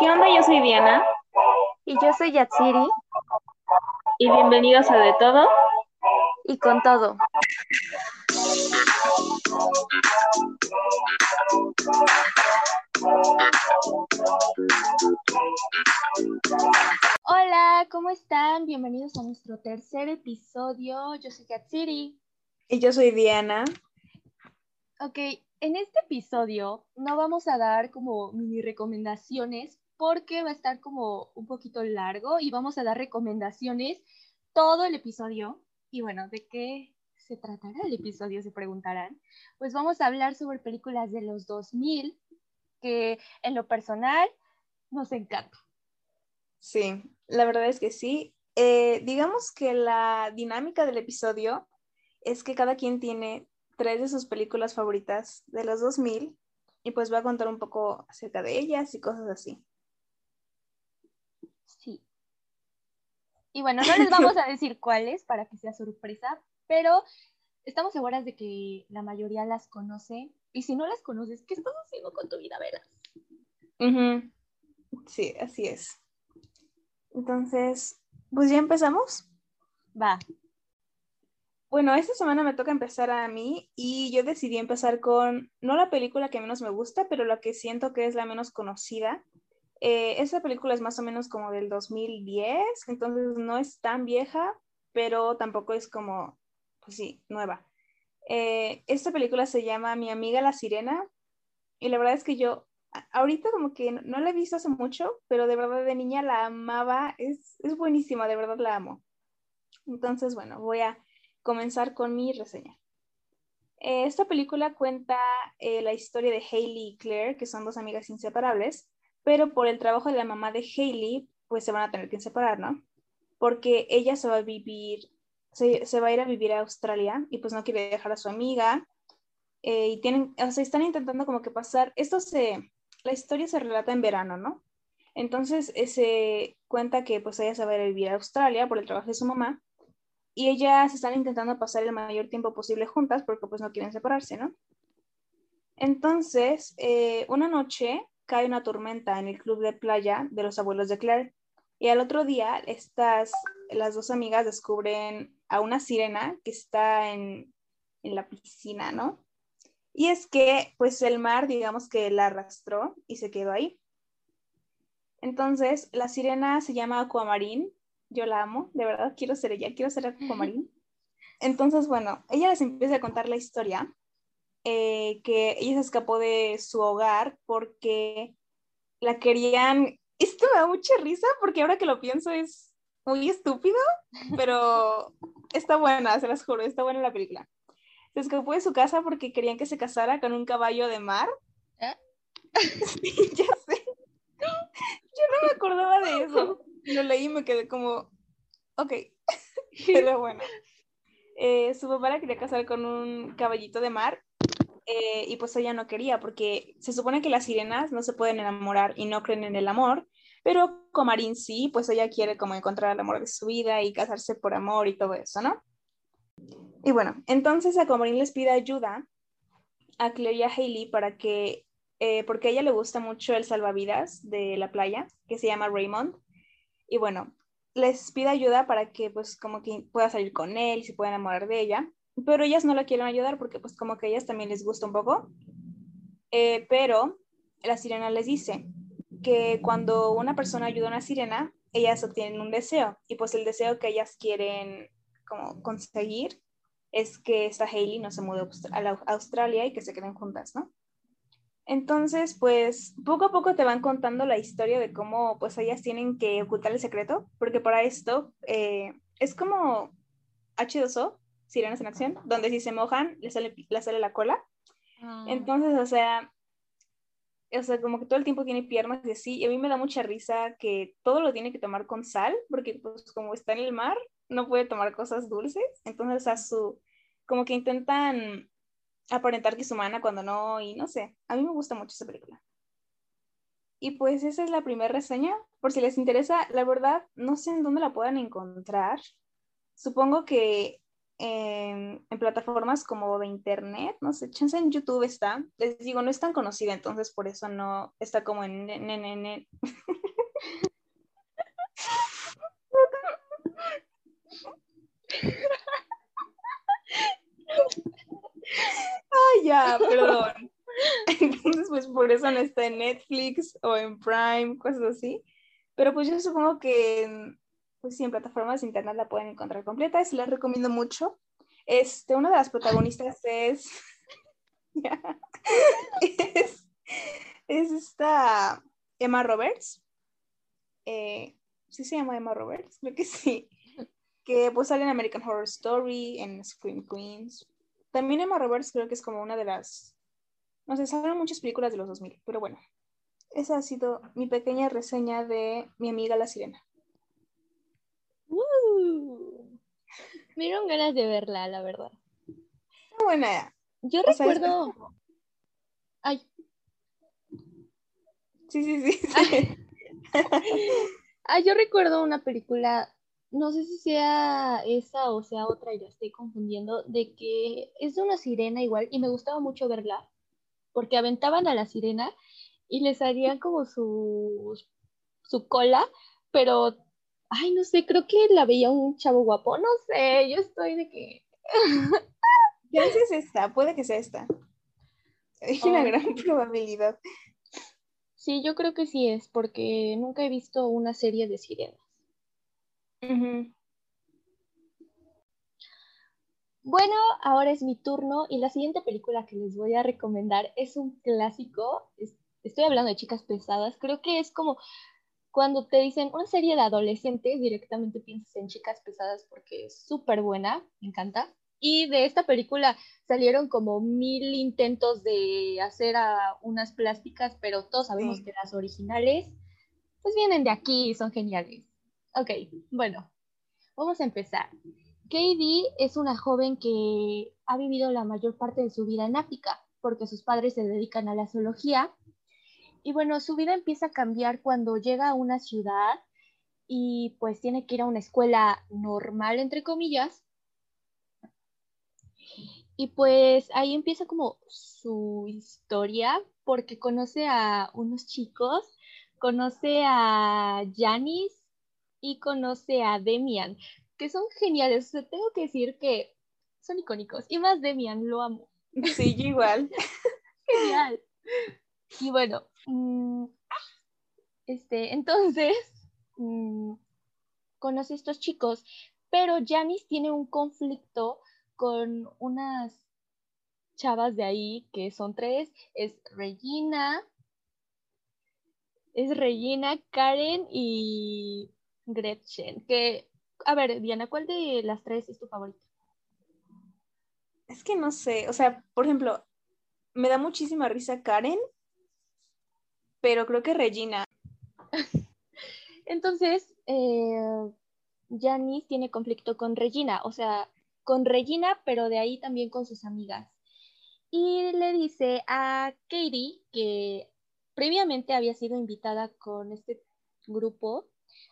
¿Qué onda? Yo soy Diana. Y yo soy Yatsiri. Y bienvenidos a De Todo. Y con todo. Hola, ¿cómo están? Bienvenidos a nuestro tercer episodio. Yo soy Yatsiri. Y yo soy Diana. Ok, en este episodio no vamos a dar como mini recomendaciones porque va a estar como un poquito largo y vamos a dar recomendaciones todo el episodio. Y bueno, ¿de qué se tratará el episodio? Se preguntarán. Pues vamos a hablar sobre películas de los 2000 que en lo personal nos encantan. Sí, la verdad es que sí. Digamos que la dinámica del episodio es que cada quien tiene 3 de sus películas favoritas de los 2000 y pues va a contar un poco acerca de ellas y cosas así. Sí. Y bueno, no les vamos a decir cuáles para que sea sorpresa, pero estamos seguras de que la mayoría las conoce. Y si no las conoces, ¿qué estás haciendo con tu vida, veras? Uh-huh. Sí, así es. Entonces, pues ya empezamos. Va. Bueno, esta semana me toca empezar a mí y yo decidí empezar con, no la película que menos me gusta, pero la que siento que es la menos conocida. Esta película es más o menos como del 2010, entonces no es tan vieja, pero tampoco es como, pues sí, nueva. Esta película se llama Mi Amiga La Sirena y la verdad es que yo ahorita como que no la he visto hace mucho, pero de verdad de niña la amaba, es buenísima, de verdad la amo. Entonces, bueno, voy a comenzar con mi reseña. Esta película cuenta la historia de Hailey y Claire, que son dos amigas inseparables, pero por el trabajo de la mamá de Hailey, pues se van a tener que separar, ¿no? Porque ella se va a ir a vivir a Australia y pues no quiere dejar a su amiga. Y tienen, o sea, están intentando como que pasar, la historia se relata en verano, ¿no? Entonces se cuenta que pues ella se va a ir a vivir a Australia por el trabajo de su mamá. Y ellas están intentando pasar el mayor tiempo posible juntas porque pues no quieren separarse, ¿no? Entonces, una noche cae una tormenta en el club de playa de los abuelos de Claire. Y al otro día, las dos amigas descubren a una sirena que está en la piscina, ¿no? Y es que pues el mar, digamos que la arrastró y se quedó ahí. Entonces, la sirena se llama Aquamarine. Yo la amo, de verdad, quiero ser ella, quiero ser Aquamarine. Entonces, bueno, ella les empieza a contar la historia, que ella se escapó de su hogar porque la querían... Esto me da mucha risa porque ahora que lo pienso es muy estúpido, pero está buena, se las juro, está buena la película. Se escapó de su casa porque querían que se casara con un caballo de mar. ¿Eh? Sí, ya sé. Yo no me acordaba de eso. Lo leí y me quedé como, ok, pero bueno. Su papá la quería casar con un caballito de mar y pues ella no quería porque se supone que las sirenas no se pueden enamorar y no creen en el amor, pero Comarín sí, pues ella quiere como encontrar el amor de su vida y casarse por amor y todo eso, ¿no? Y bueno, entonces a Comarín les pide ayuda a Claire y a Hailey para que, porque a ella le gusta mucho el salvavidas de la playa que se llama Raymond. Y bueno, les pide ayuda para que pues como que pueda salir con él y se pueda enamorar de ella. Pero ellas no la quieren ayudar porque pues como que a ellas también les gusta un poco. Pero la sirena les dice que cuando una persona ayuda a una sirena, ellas obtienen un deseo. Y pues el deseo que ellas quieren como conseguir es que esta Hailey no se mude a Australia y que se queden juntas, ¿no? Entonces, pues, poco a poco te van contando la historia de cómo, pues, ellas tienen que ocultar el secreto, porque para esto es como H2O, Sirenas en Acción, donde si se mojan, les sale la cola. Entonces, o sea, como que todo el tiempo tiene piernas y así, y a mí me da mucha risa que todo lo tiene que tomar con sal, porque, pues, como está en el mar, no puede tomar cosas dulces. Entonces, como que intentan aparentar que es humana cuando no, y no sé, a mí me gusta mucho esa película. Y pues esa es la primera reseña, por si les interesa, la verdad no sé en dónde la puedan encontrar, supongo que en plataformas como de internet, no sé, chance en YouTube está, les digo, no es tan conocida, entonces por eso no está como en perdón. Entonces, pues por eso no está en Netflix o en Prime, cosas así. Pero pues yo supongo que pues sí, en plataformas de internet la pueden encontrar completa, se la recomiendo mucho. Una de las protagonistas es esta Emma Roberts. ¿Sí se llama Emma Roberts? Creo que sí. Que pues sale en American Horror Story, en Scream Queens. También Emma Roberts creo que es como una de las... No sé, salen muchas películas de los 2000, pero bueno. Esa ha sido mi pequeña reseña de Mi amiga la sirena. Me dieron ganas de verla, la verdad. Está buena. Yo recuerdo... Sabes, pero... Ay. Sí. Ay, yo recuerdo una película... No sé si sea esa o sea otra, ya estoy confundiendo, de que es de una sirena igual, y me gustaba mucho verla, porque aventaban a la sirena y les harían como su cola, pero, ay, no sé, creo que la veía un chavo guapo, no sé, yo estoy de que... ¿Qué es esta? Puede que sea esta. Hay una gran probabilidad. Sí, yo creo que sí es, porque nunca he visto una serie de sirenas. Uh-huh. Bueno, ahora es mi turno y la siguiente película que les voy a recomendar es un clásico. Estoy hablando de Chicas Pesadas. Creo que es como cuando te dicen una serie de adolescentes, directamente piensas en Chicas Pesadas porque es súper buena, me encanta. Y de esta película salieron como 1000 intentos de hacer a unas plásticas, pero todos sabemos que las originales pues vienen de aquí y son geniales. Ok, bueno, vamos a empezar. Katie es una joven que ha vivido la mayor parte de su vida en África, porque sus padres se dedican a la zoología. Y bueno, su vida empieza a cambiar cuando llega a una ciudad y pues tiene que ir a una escuela normal, entre comillas. Y pues ahí empieza como su historia, porque conoce a unos chicos, conoce a Janis, y conoce a Demian, que son geniales. O sea, tengo que decir que son icónicos. Y más Demian, lo amo. Sí, yo igual. Genial. Y bueno, entonces, conoce a estos chicos, pero Janis tiene un conflicto con unas chavas de ahí, que son tres. Es Regina, Karen y... Gretchen, que... A ver, Diana, ¿cuál de las tres es tu favorita? Es que no sé, o sea, por ejemplo, me da muchísima risa Karen, pero creo que Regina. Entonces, Janis tiene conflicto con Regina, o sea, con Regina, pero de ahí también con sus amigas. Y le dice a Katie, que previamente había sido invitada con este grupo,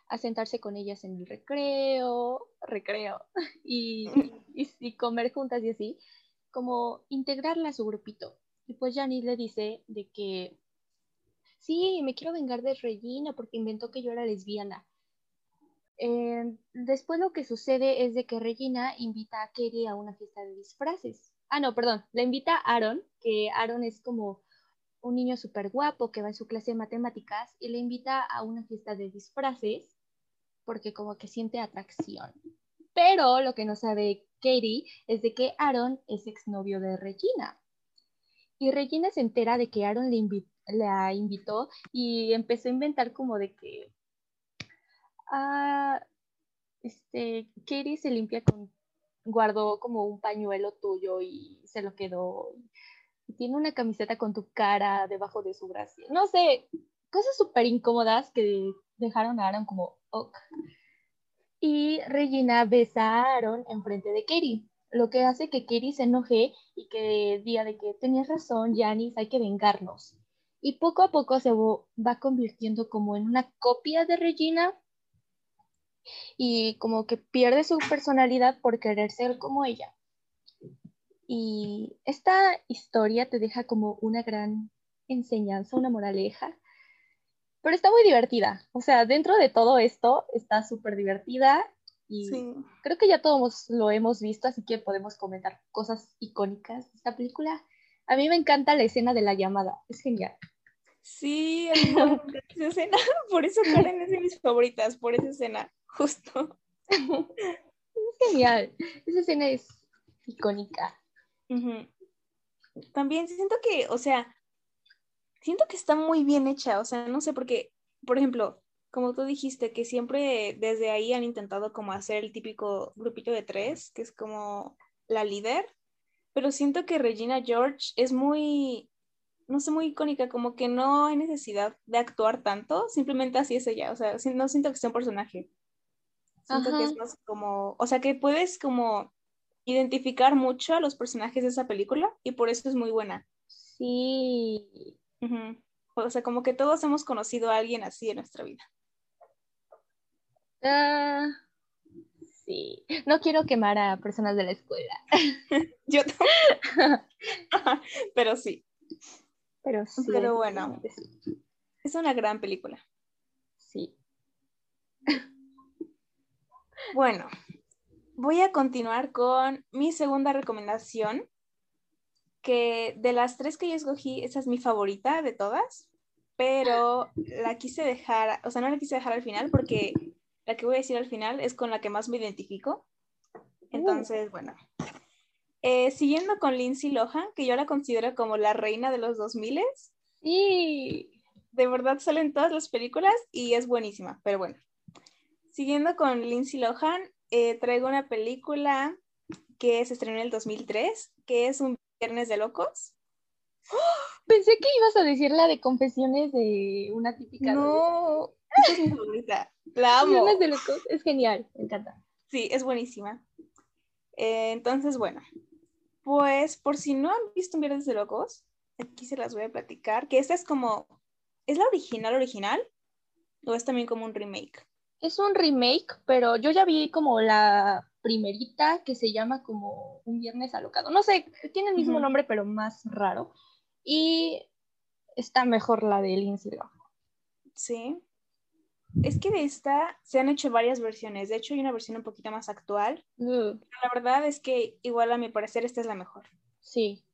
a sentarse con ellas en el recreo y comer juntas y así, como integrarla a su grupito. Y pues Janis le dice de que sí, me quiero vengar de Regina porque inventó que yo era lesbiana. Después lo que sucede es de que Regina invita a Katie a una fiesta de disfraces. Ah, no, perdón, la invita a Aaron, que Aaron es como... un niño súper guapo que va en su clase de matemáticas y le invita a una fiesta de disfraces porque como que siente atracción. Pero lo que no sabe Katie es de que Aaron es exnovio de Regina. Y Regina se entera de que Aaron la invitó y empezó a inventar como de que Katie se limpia guardó como un pañuelo tuyo y se lo quedó... Tiene una camiseta con tu cara debajo de su brazo. No sé, cosas súper incómodas que dejaron a Aaron como ok. Y Regina besa a Aaron enfrente de Katie, lo que hace que Katie se enoje y que diga de que tenías razón, Janis, hay que vengarnos. Y poco a poco se va convirtiendo como en una copia de Regina y como que pierde su personalidad por querer ser como ella. Y esta historia te deja como una gran enseñanza, una moraleja, pero está muy divertida. O sea, dentro de todo esto está súper divertida y sí, creo que ya todos lo hemos visto, así que podemos comentar cosas icónicas de esta película. A mí me encanta la escena de la llamada, es genial. Sí, esa escena, por eso Karen es de mis favoritas, por esa escena, justo. Es genial, esa escena es icónica. Uh-huh. También siento que, o sea, siento que está muy bien hecha, o sea, no sé, porque, por ejemplo, como tú dijiste, que siempre desde ahí han intentado como hacer el típico grupito de tres, que es como la líder, pero siento que Regina George es muy, no sé, muy icónica, como que no hay necesidad de actuar tanto, simplemente así es ella, o sea, no siento que sea un personaje. Siento que es más como, o sea, que puedes como identificar mucho a los personajes de esa película y por eso es muy buena. Sí. Uh-huh. O sea, como que todos hemos conocido a alguien así en nuestra vida. Sí, no quiero quemar a personas de la escuela. Yo también. Pero sí. Pero sí. Pero bueno, es una gran película. Sí. Bueno, voy a continuar con mi segunda recomendación, que de las tres que yo escogí, esa es mi favorita de todas, pero la quise dejar, o sea, no la quise dejar al final porque la que voy a decir al final es con la que más me identifico. Entonces, bueno. Siguiendo con Lindsay Lohan, que yo la considero como la reina de los 2000. Sí. De verdad salen todas las películas y es buenísima, pero bueno. Siguiendo con Lindsay Lohan, traigo una película que se estrenó en el 2003, que es un Viernes de Locos. ¡Oh! Pensé que ibas a decir la de Confesiones de una típica adolescente. Esa es mi favorita. La amo. Viernes de Locos es genial, me encanta. Sí, es buenísima. Entonces, bueno, pues por si no han visto un Viernes de Locos, aquí se las voy a platicar, que esta es como, ¿es la original? ¿O es también como un remake? Es un remake, pero yo ya vi como la primerita que se llama como Un Viernes Alocado. No sé, tiene el mismo nombre, pero más raro. Y está mejor la de Lindsay Lohan. Sí. Es que de esta se han hecho varias versiones. De hecho, hay una versión un poquito más actual. La verdad es que igual a mi parecer esta es la mejor. Sí.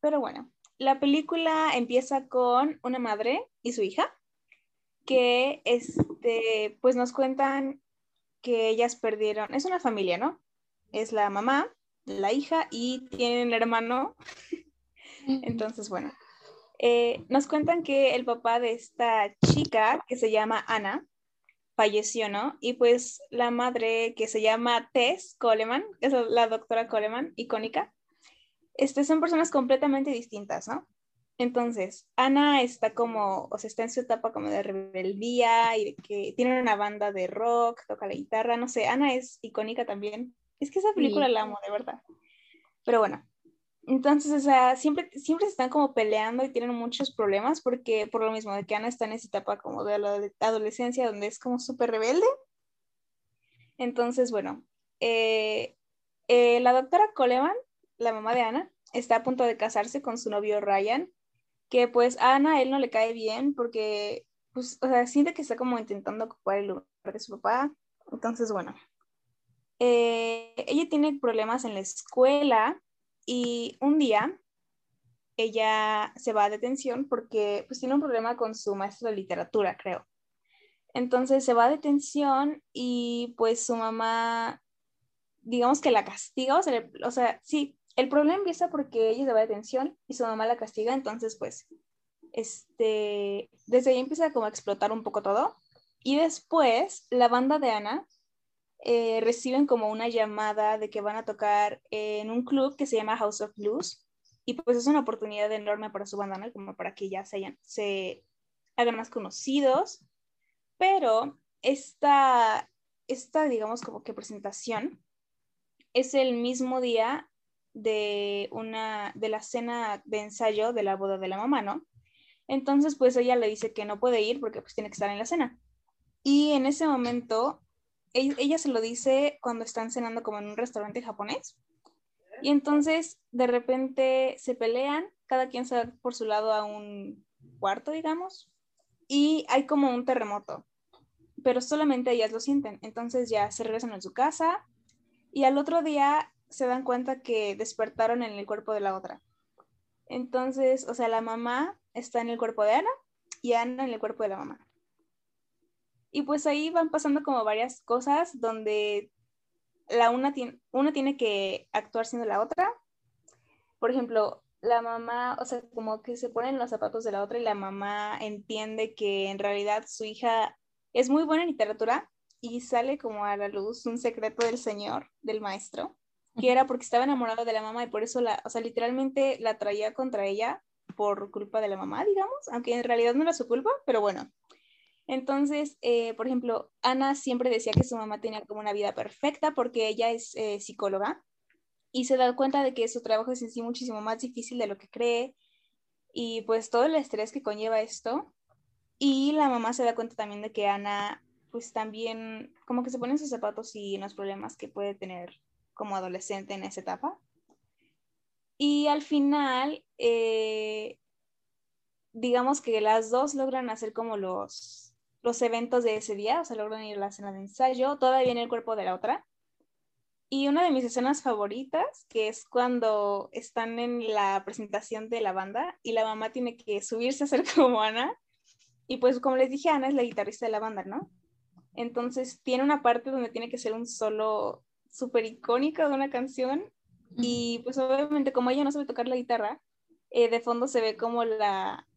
Pero bueno, la película empieza con una madre y su hija que pues nos cuentan que ellas perdieron. Es una familia, ¿no? Es la mamá, la hija y tienen el hermano. Entonces, bueno. Nos cuentan que el papá de esta chica, que se llama Ana, falleció, ¿no? Y pues la madre, que se llama Tess Coleman, es la doctora Coleman, icónica, son personas completamente distintas, ¿no? Entonces, Ana está como, o sea, está en su etapa como de rebeldía y de que tiene una banda de rock, toca la guitarra, no sé, Ana es icónica también. Es que esa película la amo, de verdad. Pero bueno. Entonces, o sea, siempre se están como peleando y tienen muchos problemas porque por lo mismo de que Ana está en esa etapa como de la adolescencia donde es como súper rebelde. Entonces, bueno, la doctora Coleman, la mamá de Ana, está a punto de casarse con su novio Ryan, que pues a Ana él no le cae bien porque, pues, o sea, siente que está como intentando ocupar el lugar de su papá. Entonces, bueno, ella tiene problemas en la escuela. Y un día ella se va a detención porque pues tiene un problema con su maestro de literatura, creo. Entonces se va a detención y pues su mamá, digamos que la castiga, o sea, sí, el problema empieza porque ella se va a detención y su mamá la castiga, entonces pues desde ahí empieza como a explotar un poco todo. Y después la banda de Ana reciben como una llamada de que van a tocar en un club que se llama House of Blues y pues es una oportunidad enorme para su banda, ¿no? Como para que ya se hagan más conocidos, pero esta digamos como que presentación es el mismo día de la cena de ensayo de la boda de la mamá, ¿no? Entonces pues ella le dice que no puede ir porque pues tiene que estar en la cena y en ese momento ella se lo dice cuando están cenando como en un restaurante japonés. Y entonces de repente se pelean, cada quien se va por su lado a un cuarto, digamos, y hay como un terremoto, pero solamente ellas lo sienten. Entonces ya se regresan a su casa y al otro día se dan cuenta que despertaron en el cuerpo de la otra. Entonces, o sea, la mamá está en el cuerpo de Ana y Ana en el cuerpo de la mamá. Y pues ahí van pasando como varias cosas donde una tiene que actuar siendo la otra. Por ejemplo, la mamá, o sea, como que se ponen los zapatos de la otra y la mamá entiende que en realidad su hija es muy buena en literatura y sale como a la luz un secreto del señor, del maestro, que era porque estaba enamorado de la mamá y por eso literalmente la traía contra ella por culpa de la mamá, digamos, aunque en realidad no era su culpa, pero bueno. Entonces, por ejemplo, Ana siempre decía que su mamá tenía como una vida perfecta porque ella es psicóloga y se da cuenta de que su trabajo es en sí muchísimo más difícil de lo que cree y pues todo el estrés que conlleva esto. Y la mamá se da cuenta también de que Ana pues también como que se pone en sus zapatos y en los problemas que puede tener como adolescente en esa etapa. Y al final, digamos que las dos logran hacer como los eventos de ese día, o sea, logran ir a la cena de ensayo, todavía en el cuerpo de la otra. Y una de mis escenas favoritas, que es cuando están en la presentación de la banda y la mamá tiene que subirse a ser como Ana. Y pues como les dije, Ana es la guitarrista de la banda, ¿no? Entonces tiene una parte donde tiene que ser un solo súper icónico de una canción. Y pues obviamente como ella no sabe tocar la guitarra, de fondo se ve como Ana,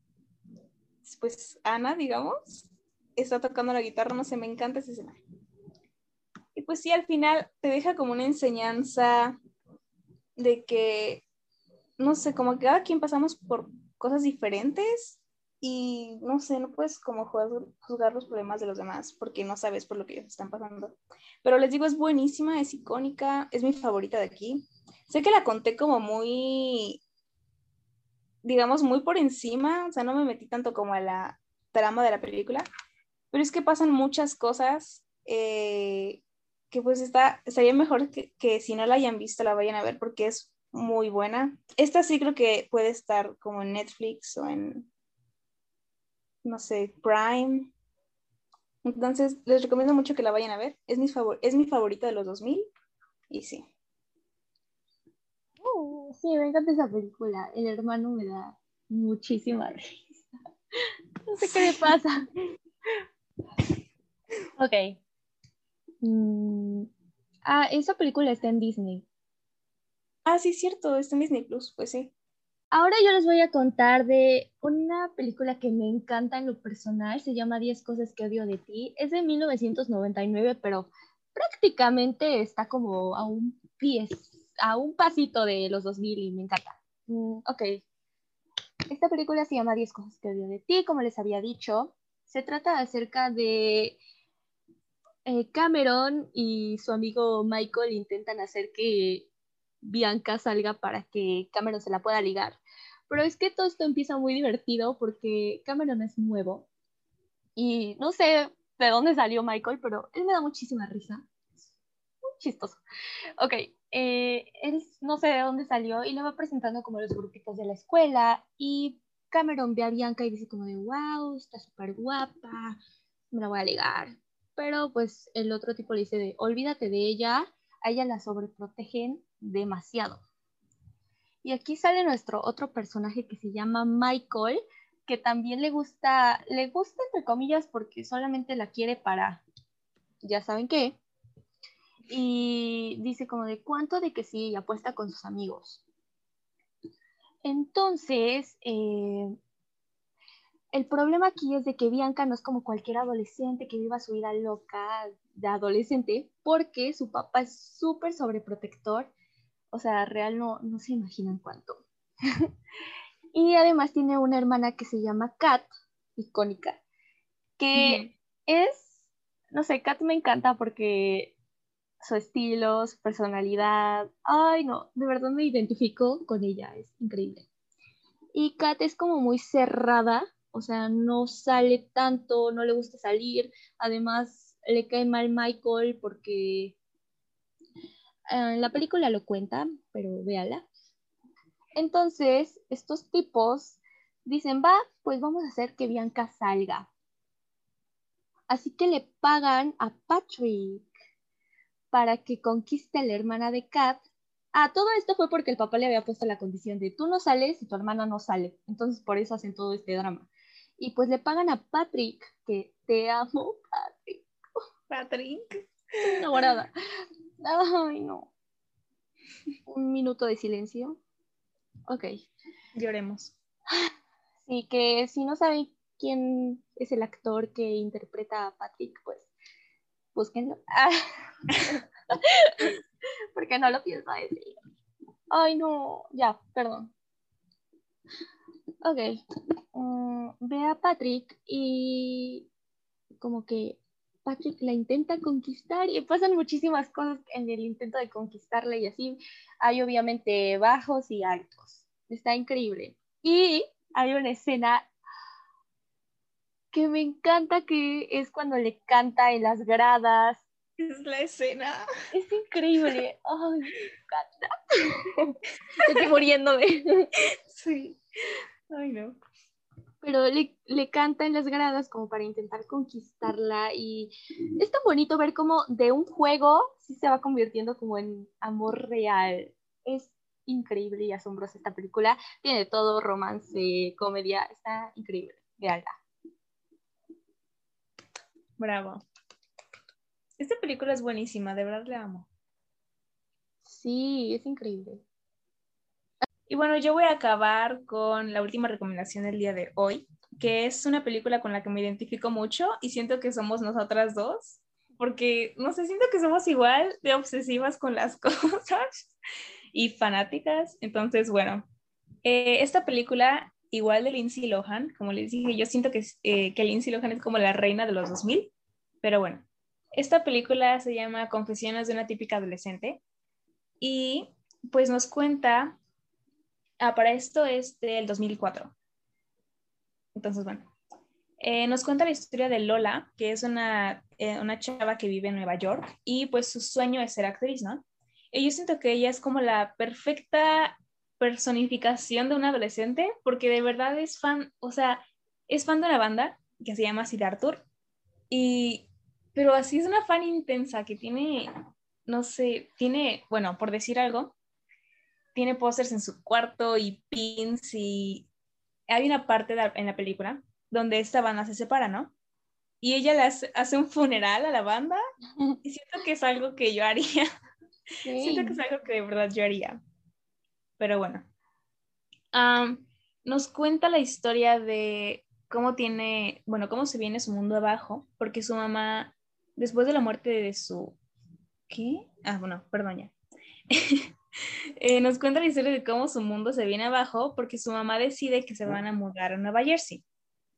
digamos, está tocando la guitarra, no sé, me encanta esa escena. Y pues sí, al final te deja como una enseñanza de que, no sé, como que cada quien pasamos por cosas diferentes y, no sé, no puedes como juzgar los problemas de los demás porque no sabes por lo que ellos están pasando. Pero les digo, es buenísima, es icónica, es mi favorita de aquí. Sé que la conté como muy, digamos, muy por encima, o sea, no me metí tanto como a la trama de la película, pero es que pasan muchas cosas que pues estaría mejor que si no la hayan visto la vayan a ver porque es muy buena. Esta sí creo que puede estar como en Netflix o en, no sé, Prime. Entonces les recomiendo mucho que la vayan a ver. Es mi favorita de los 2000 y sí. Sí, me encanta esa película. El hermano me da muchísima risa. No sé qué le pasa. Ok. Esa película está en Disney. Ah, sí, cierto. Está en Disney Plus, pues sí. Ahora yo les voy a contar de una película que me encanta en lo personal. Se llama 10 Cosas que odio de ti. Es de 1999, pero prácticamente está como a un pie. A un pasito de los 2000 y me encanta. Ok. Esta película se llama 10 cosas que odio de ti, como les había dicho. Se trata acerca de Cameron y su amigo Michael intentan hacer que Bianca salga para que Cameron se la pueda ligar. Pero es que todo esto empieza muy divertido porque Cameron es nuevo y no sé de dónde salió Michael, pero él me da muchísima risa. Muy chistoso. Ok. Él no sé de dónde salió y lo va presentando como los grupitos de la escuela y Cameron ve a Bianca y dice como de wow, está súper guapa, me la voy a ligar, pero pues el otro tipo le dice de olvídate de ella, a ella la sobreprotegen demasiado. Y aquí sale nuestro otro personaje que se llama Michael, que también le gusta entre comillas porque solamente la quiere para ya saben qué. Y dice como de cuánto de que sí, y apuesta con sus amigos. Entonces, el problema aquí es de que Bianca no es como cualquier adolescente que viva su vida loca de adolescente, porque su papá es súper sobreprotector. O sea, real no se imaginan cuánto. Y además tiene una hermana que se llama Kat, icónica, que es, no sé, Kat me encanta porque su estilo, su personalidad. Ay, no, de verdad me identifico con ella, es increíble. Y Kat es como muy cerrada, o sea, no sale tanto, no le gusta salir. Además, le cae mal Michael porque la película lo cuenta, pero véala. Entonces, estos tipos dicen, va, pues vamos a hacer que Bianca salga. Así que le pagan a Patrick para que conquiste a la hermana de Kat. Ah, todo esto fue porque el papá le había puesto la condición de tú no sales y tu hermana no sale. Entonces, por eso hacen todo este drama. Y pues le pagan a Patrick, que te amo, Patrick. Patrick. Estoy enamorada. Ay, no. Un minuto de silencio. Ok. Lloremos. Así que si no saben quién es el actor que interpreta a Patrick, pues búsquenlo. Ah. Porque no lo pienso decir. Ay, no. Ya, perdón. Ok. Ve a Patrick y como que Patrick la intenta conquistar y pasan muchísimas cosas en el intento de conquistarla y así hay obviamente bajos y altos. Está increíble. Y hay una escena que me encanta que es cuando le canta en las gradas. Es la escena. Es increíble. Ay, me encanta. Estoy muriéndome. Sí. Ay, no. Pero le canta en las gradas como para intentar conquistarla y es tan bonito ver cómo de un juego sí se va convirtiendo como en amor real. Es increíble y asombrosa esta película. Tiene todo, romance, comedia. Está increíble. Véanla. Bravo. Esta película es buenísima. De verdad la amo. Sí, es increíble. Y bueno, yo voy a acabar con la última recomendación del día de hoy, que es una película con la que me identifico mucho y siento que somos nosotras dos, porque, no sé, siento que somos igual de obsesivas con las cosas y fanáticas. Entonces, bueno, esta película, igual de Lindsay Lohan, como les dije, yo siento que Lindsay Lohan es como la reina de los 2000, pero bueno, esta película se llama Confesiones de una típica adolescente y pues nos cuenta... Ah, para esto es del 2004. Entonces, bueno. Nos cuenta la historia de Lola, que es una chava que vive en Nueva York y pues su sueño es ser actriz, ¿no? Y yo siento que ella es como la perfecta personificación de una adolescente porque de verdad es fan, o sea, es fan de una banda que se llama Sidarthur y, pero así es una fan intensa que tiene, no sé, tiene, bueno, por decir algo, tiene pósters en su cuarto y pins y hay una parte en la película donde esta banda se separa, ¿no? Y ella le hace un funeral a la banda y siento que es algo que yo haría. Sí. Siento que es algo que de verdad yo haría. Pero bueno. Nos cuenta la historia de cómo se viene su mundo abajo porque su mamá, después de la muerte de su... ¿Qué? Ah, bueno, perdón ya. Nos cuenta la historia de cómo su mundo se viene abajo porque su mamá decide que se van a mudar a Nueva Jersey.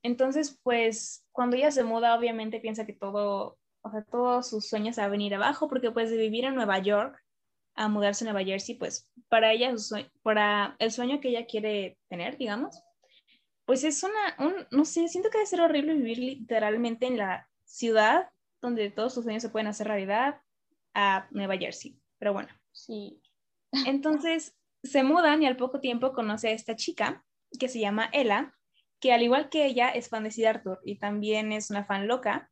Entonces, pues, cuando ella se muda, obviamente piensa que todos sus sueños se van a venir abajo porque, pues, de vivir en Nueva York a mudarse a Nueva Jersey, pues, para ella, para el sueño que ella quiere tener, digamos, pues es no sé, siento que debe ser horrible vivir literalmente en la ciudad donde todos sus sueños se pueden hacer realidad a Nueva Jersey. Pero bueno. Sí. Entonces se mudan y al poco tiempo conoce a esta chica que se llama Ella, que al igual que ella es fan de Sidarthur y también es una fan loca.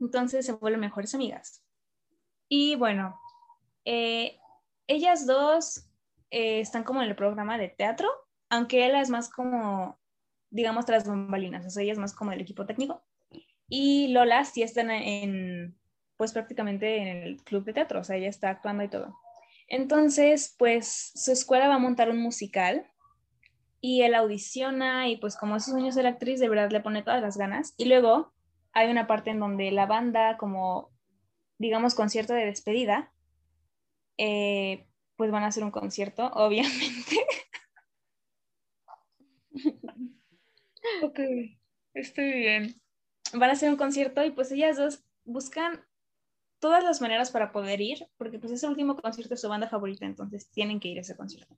Entonces se vuelven mejores amigas. Y bueno, ellas dos están como en el programa de teatro, aunque Ella es más como, digamos, tras bambalinas, o sea, ella es más como del equipo técnico. Y Lola sí están pues prácticamente en el club de teatro, o sea, ella está actuando y todo. Entonces, pues, su escuela va a montar un musical y él audiciona y pues como es su sueño ser actriz, de verdad le pone todas las ganas. Y luego hay una parte en donde la banda, como, digamos, concierto de despedida, pues van a hacer un concierto, obviamente. Ok, estoy bien. Van a hacer un concierto y pues ellas dos buscan todas las maneras para poder ir, porque pues es el último concierto de su banda favorita, entonces tienen que ir a ese concierto.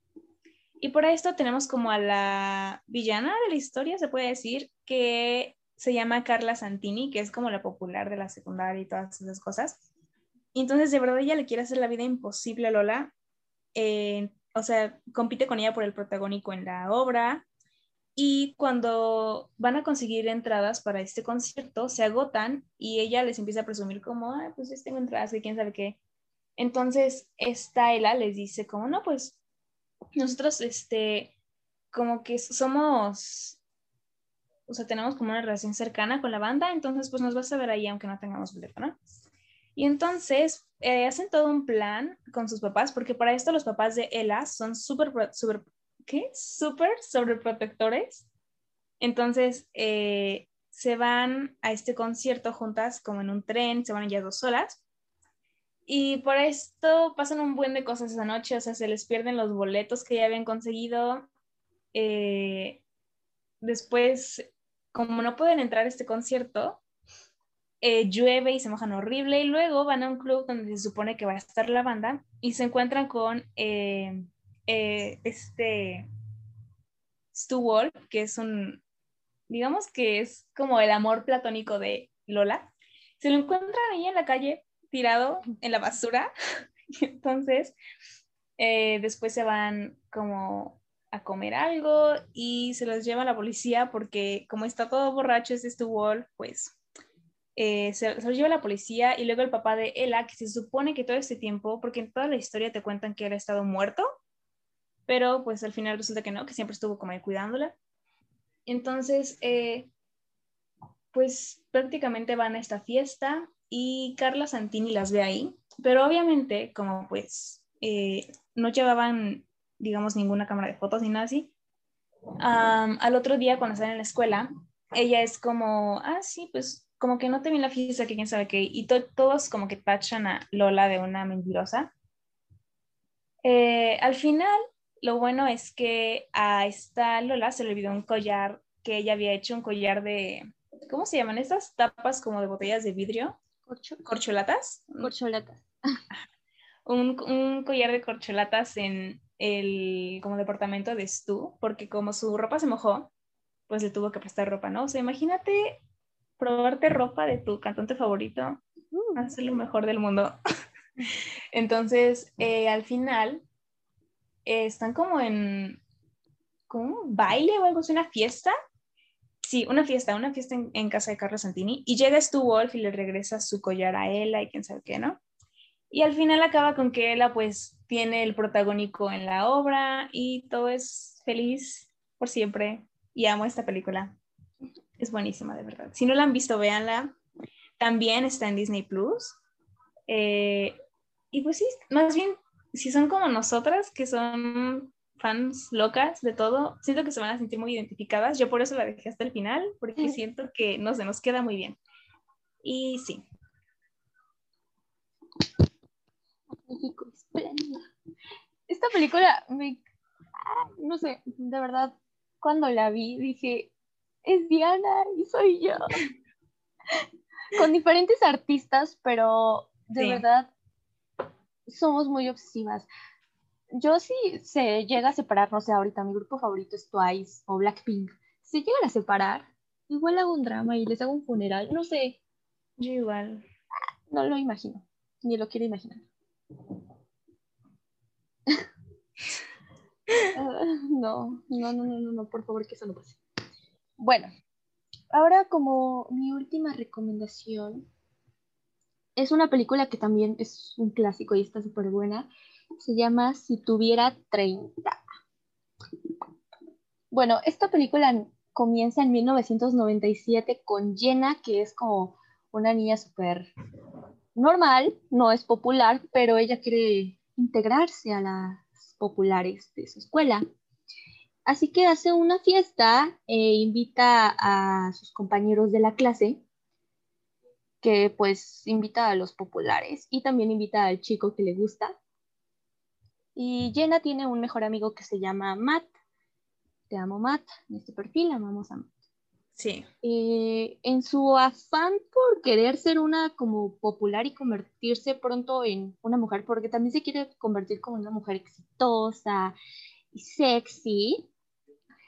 Y por esto tenemos como a la villana de la historia, se puede decir, que se llama Carla Santini, que es como la popular de la secundaria y todas esas cosas. Y entonces, de verdad, ella le quiere hacer la vida imposible a Lola. O sea, compite con ella por el protagónico en la obra. Y cuando van a conseguir entradas para este concierto, se agotan y ella les empieza a presumir como, ah, pues yo tengo entradas y quién sabe qué. Entonces, esta Ella les dice como, no, pues nosotros, como que somos, o sea, tenemos como una relación cercana con la banda, entonces pues nos vas a ver ahí aunque no tengamos boleto, ¿no? Y entonces hacen todo un plan con sus papás, porque para esto los papás de Ella son súper sobreprotectores. Entonces se van a este concierto juntas como en un tren, se van ellas 2 solas. Y por esto pasan un buen de cosas esa noche, o sea, se les pierden los boletos que ya habían conseguido. Después, como no pueden entrar a este concierto, llueve y se mojan horrible, y luego van a un club donde se supone que va a estar la banda y se encuentran con Stuart, que es digamos que es como el amor platónico de Lola. Se lo encuentran ahí en la calle, tirado en la basura. Y entonces después se van como a comer algo y se los lleva la policía, porque como está todo borracho este Stuart, pues se los lleva la policía. Y luego el papá de Ella, que se supone que todo este tiempo, porque en toda la historia te cuentan que él ha estado muerto, pero pues al final resulta que no, que siempre estuvo como ahí cuidándola. Entonces pues prácticamente van a esta fiesta y Carla Santini las ve ahí, pero obviamente como pues no llevaban, digamos, ninguna cámara de fotos ni nada así. Al otro día cuando salen en la escuela, ella es como, ah sí, pues como que no te vi en la fiesta, que quién sabe qué, y todos como que tachan a Lola de una mentirosa. Al final, lo bueno es que a esta Lola se le olvidó un collar que ella había hecho, un collar de, ¿cómo se llaman? Estas tapas como de botellas de vidrio. ¿Corcholatas? Corcholatas. Un collar de corcholatas en el como departamento de Stu, porque como su ropa se mojó, pues le tuvo que prestar ropa, ¿no? O sea, imagínate probarte ropa de tu cantante favorito. Hace lo mejor del mundo. Entonces, al final, están como en como un baile o algo así, una fiesta. Sí, una fiesta en casa de Carla Santini, y llega Stu Wolf y le regresa su collar a Ella y quién sabe qué, ¿no? Y al final acaba con que Ella pues tiene el protagónico en la obra y todo es feliz por siempre, y amo esta película. Es buenísima, de verdad. Si no la han visto, véanla. También está en Disney Plus. Y pues sí, más bien, si son como nosotras, que son fans locas de todo, siento que se van a sentir muy identificadas. Yo por eso la dejé hasta el final, porque siento que no se nos queda muy bien. Y sí. Esta película, no sé, de verdad, cuando la vi dije, es Diana y soy yo. Con diferentes artistas, pero de verdad somos muy obsesivas. Yo sí se llega a separar, no sé, ahorita mi grupo favorito es Twice o Blackpink. Si llegan a separar, igual hago un drama y les hago un funeral, no sé. Yo igual. No lo imagino, ni lo quiero imaginar. No, por favor, que eso no pase. Bueno, ahora como mi última recomendación, es una película que también es un clásico y está súper buena. Se llama Si tuviera 30. Bueno, esta película comienza en 1997 con Jenna, que es como una niña súper normal, no es popular, pero ella quiere integrarse a las populares de su escuela. Así que hace una fiesta e invita a sus compañeros de la clase, que pues invita a los populares y también invita al chico que le gusta. Y Jenna tiene un mejor amigo que se llama Matt. Te amo, Matt. En este perfil amamos a Matt. Sí. En su afán por querer ser una como popular y convertirse pronto en una mujer, porque también se quiere convertir como una mujer exitosa y sexy,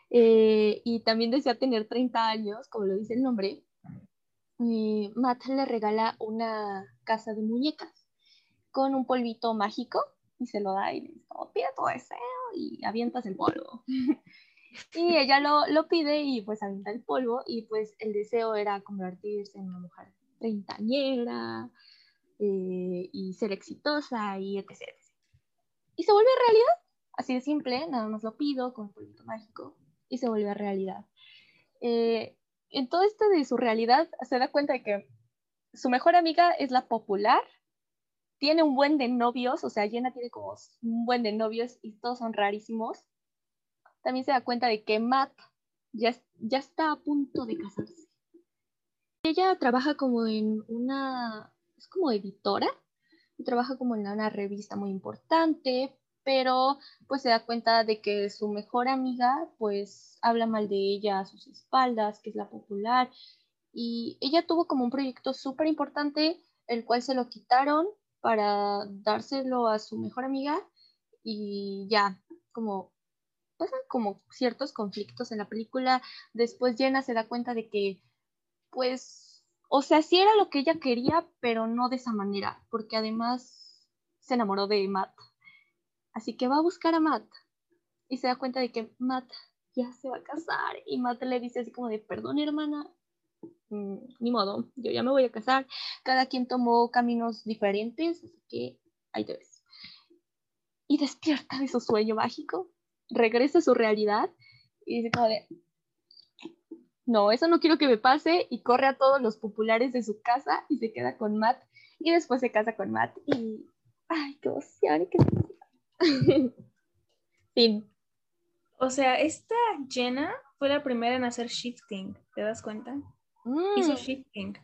y también desea tener 30 años, como lo dice el nombre, Matt le regala una casa de muñecas con un polvito mágico y se lo da y le dice, oh, pide tu deseo y avientas el polvo. Y ella lo pide y pues avienta el polvo y pues el deseo era convertirse en una mujer treintañera y ser exitosa y etc, etc. Y se vuelve realidad, así de simple, nada más lo pido con un polvito mágico y se vuelve realidad. En todo esto de su realidad se da cuenta de que su mejor amiga es la popular, tiene un buen de novios, o sea, Jenna tiene como un buen de novios y todos son rarísimos. También se da cuenta de que Matt ya está a punto de casarse. Ella trabaja como en una, es como editora, y trabaja como en una revista muy importante, pero pues se da cuenta de que su mejor amiga pues habla mal de ella a sus espaldas, que es la popular, y ella tuvo como un proyecto súper importante, el cual se lo quitaron para dárselo a su mejor amiga, y ya, como pasan como ciertos conflictos en la película. Después Jenna se da cuenta de que pues, o sea, sí era lo que ella quería, pero no de esa manera, porque además se enamoró de Matt. Así que va a buscar a Matt y se da cuenta de que Matt ya se va a casar y Matt le dice así como de, perdón hermana, ni modo, yo ya me voy a casar. Cada quien tomó caminos diferentes, así que ahí te ves. Y despierta de su sueño mágico, regresa a su realidad y dice como de, no, eso no quiero que me pase, y corre a todos los populares de su casa y se queda con Matt y después se casa con Matt y ay, qué emoción, qué emoción. Fin. O sea, esta Jenna fue la primera en hacer shifting, ¿te das cuenta? Hizo shifting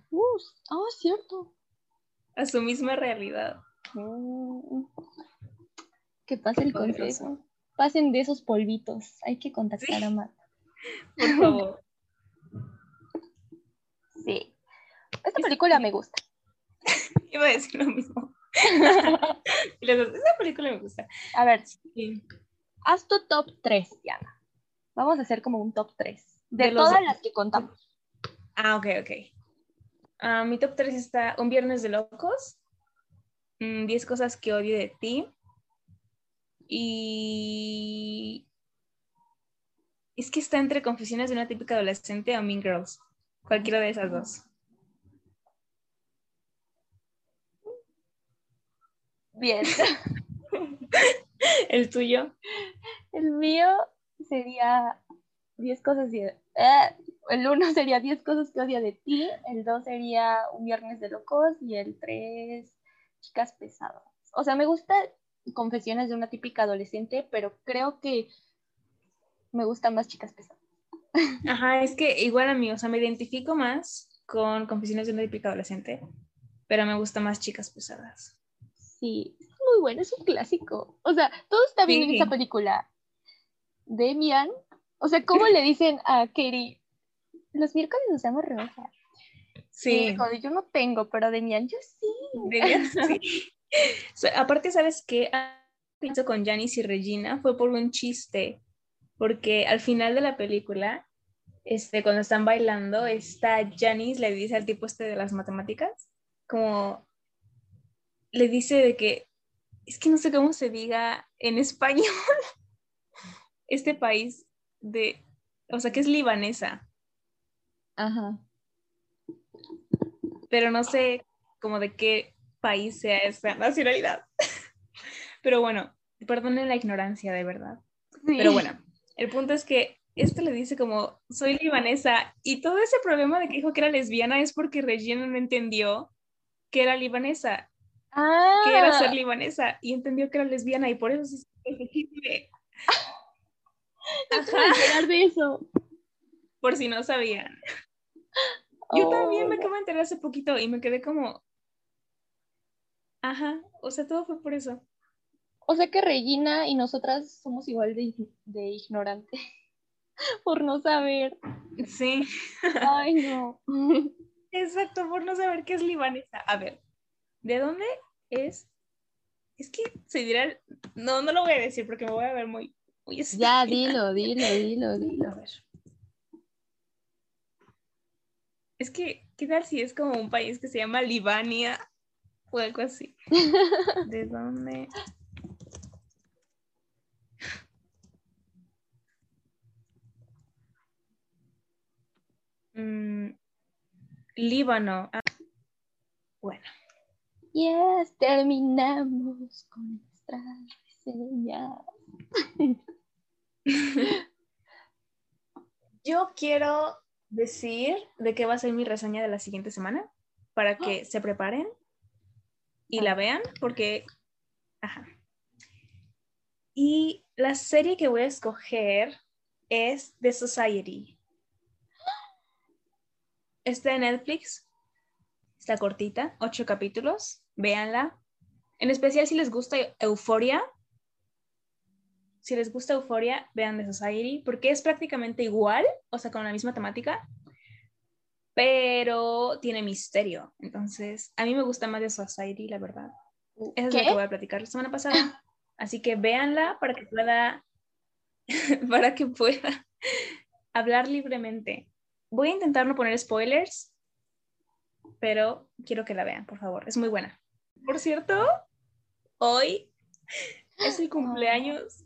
cierto, a su misma realidad. Que pase el consejo, pasen de esos polvitos, hay que contactar a Matt, por favor. Sí, esta película me gusta. Iba a decir lo mismo. Esa película me gusta. A ver, sí. Haz tu top 3, Diana. Vamos a hacer como un top 3 de todas los... las que contamos. Ah, ok. Mi top 3 está Un Viernes de Locos, 10 Cosas que Odio de Ti, y es que está entre Confesiones de una Típica Adolescente o Mean Girls. Cualquiera de esas dos. Bien. ¿El tuyo? El mío sería 10 cosas. El 1 sería 10 cosas que odio de ti. El 2 sería Un Viernes de Locos. Y el 3, Chicas Pesadas. O sea, me gusta Confesiones de una Típica Adolescente, pero creo que me gustan más Chicas Pesadas. Ajá, es que igual a mí, o sea, me identifico más con Confesiones de una Típica Adolescente, pero me gustan más Chicas Pesadas. Sí, es muy bueno, es un clásico. O sea, todo está bien en esta película. Demian, o sea, ¿cómo le dicen a Katie? Los miércoles nos damos rebaja. Sí. Joder, yo no tengo, pero Demian, yo sí. Demian, sí. O sea, aparte, ¿sabes qué? Pienso con Janis y Regina fue por un chiste, porque al final de la película, cuando están bailando, Janis le dice al tipo de las matemáticas, como... le dice de que, es que no sé cómo se diga en español, este país de, o sea, que es libanesa. Ajá. Pero no sé como de qué país sea esa nacionalidad. Pero bueno, perdonen la ignorancia, de verdad. Sí. Pero bueno, el punto es que le dice como, soy libanesa, y todo ese problema de que dijo que era lesbiana es porque Regina no entendió que era libanesa. Ah. Que era ser libanesa y entendió que era lesbiana y por eso se sentirme. Enterar de eso. Por si no sabían. Yo también me acabo de enterar hace poquito y me quedé como. Ajá, o sea, todo fue por eso. O sea que Regina y nosotras somos igual de ignorantes por no saber. Sí. Ay, no. Exacto, por no saber qué es libanesa. A ver. ¿De dónde es? Es que se dirá... No, no lo voy a decir porque me voy a ver muy Ya, dilo. A ver. Es que, ¿qué tal si es como un país que se llama Libania o algo así? ¿De dónde? Líbano. Ah, bueno. Yes, terminamos con nuestra reseña. Yo quiero decir de qué va a ser mi reseña de la siguiente semana para que se preparen y la vean, porque ajá. Y la serie que voy a escoger es The Society. Está en Netflix, está cortita, 8 capítulos, véanla. En especial si les gusta Euforia. Si les gusta Euforia, vean The Society, porque es prácticamente igual, o sea, con la misma temática, pero tiene misterio. Entonces, a mí me gusta más The Society, la verdad. Esa es la que voy a platicar la semana pasada. Así que véanla para que pueda hablar libremente. Voy a intentar no poner spoilers, pero quiero que la vean, por favor. Es muy buena. Por cierto, hoy es el cumpleaños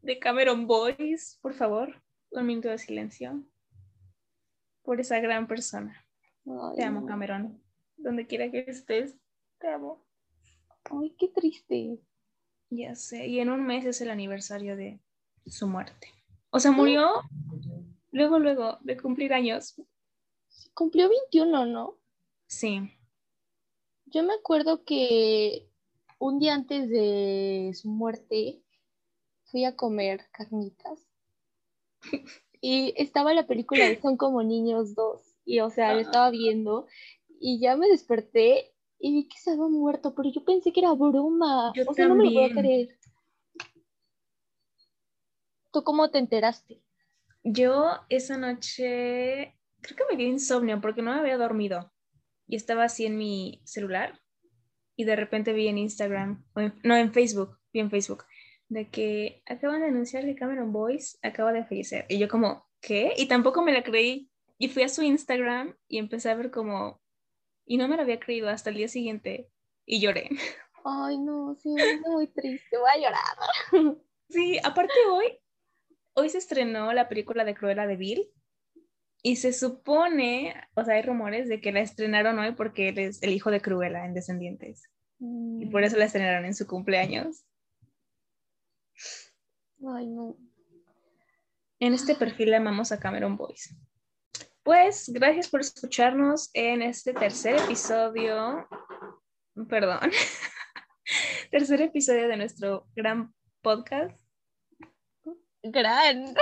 de Cameron Boyce. Por favor, un minuto de silencio por esa gran persona. Te amo, Cameron. Donde quiera que estés, te amo. Ay, qué triste. Ya sé. Y en un mes es el aniversario de su muerte. O sea, murió luego de cumplir años. Se cumplió 21, ¿no? Sí. Yo me acuerdo que un día antes de su muerte fui a comer carnitas y estaba la película de Son como niños 2 y, o sea, la estaba viendo y ya me desperté y vi que estaba muerto, pero yo pensé que era broma. Yo, o sea, también. No me lo puedo creer. ¿Tú cómo te enteraste? Yo esa noche creo que me dio insomnio porque no me había dormido y estaba así en mi celular. Y de repente vi en Instagram, en Facebook, de que acaban de anunciar que Cameron Boyce acaba de fallecer. Y yo como, ¿qué? Y tampoco me la creí. Y fui a su Instagram y empecé a ver como, y no me la había creído hasta el día siguiente. Y lloré. Ay, no, sí, es muy triste, voy a llorar. Sí, aparte hoy se estrenó la película de Cruella de Vil. Y se supone, o sea, hay rumores de que la estrenaron hoy porque él es el hijo de Cruella en Descendientes. Y por eso la estrenaron en su cumpleaños. Ay, no. En este perfil amamos a Cameron Boyce. Pues, gracias por escucharnos en este tercer episodio de nuestro gran podcast. Grandísimo.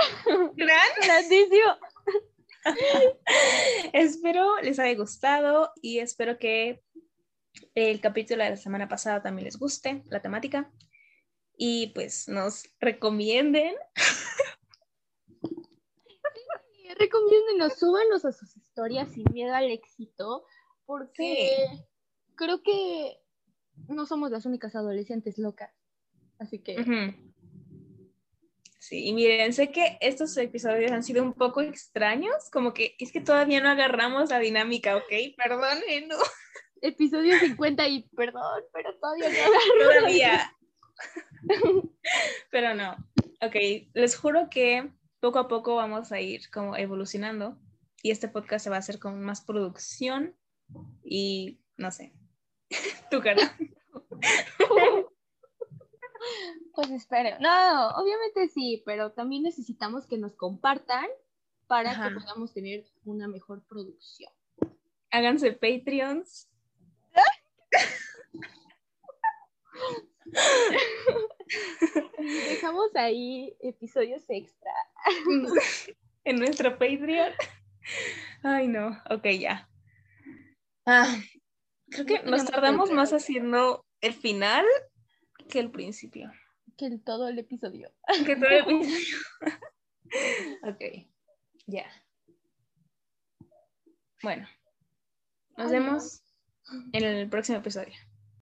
Espero les haya gustado y espero que el capítulo de la semana pasada también les guste la temática y pues nos recomienden. Sí, recomiéndenos, súbanos a sus historias sin miedo al éxito, porque creo que no somos las únicas adolescentes locas, así que sí, y miren, sé que estos episodios han sido un poco extraños, como que es que todavía no agarramos la dinámica, ¿ok? Perdónenos. Episodio 50 y perdón, pero todavía no agarramos. Todavía. Pero no. Ok, les juro que poco a poco vamos a ir como evolucionando y este podcast se va a hacer con más producción y no sé. Tu cara. Pues espero. No, obviamente sí, pero también necesitamos que nos compartan para que podamos tener una mejor producción. Háganse Patreons. Dejamos ahí episodios extra. En nuestro Patreon. Ay, no. Ok, ya. Ah, creo que nos tardamos más haciendo el final que el principio. Que todo el episodio. Ok, ya. Bueno, nos vemos en el próximo episodio.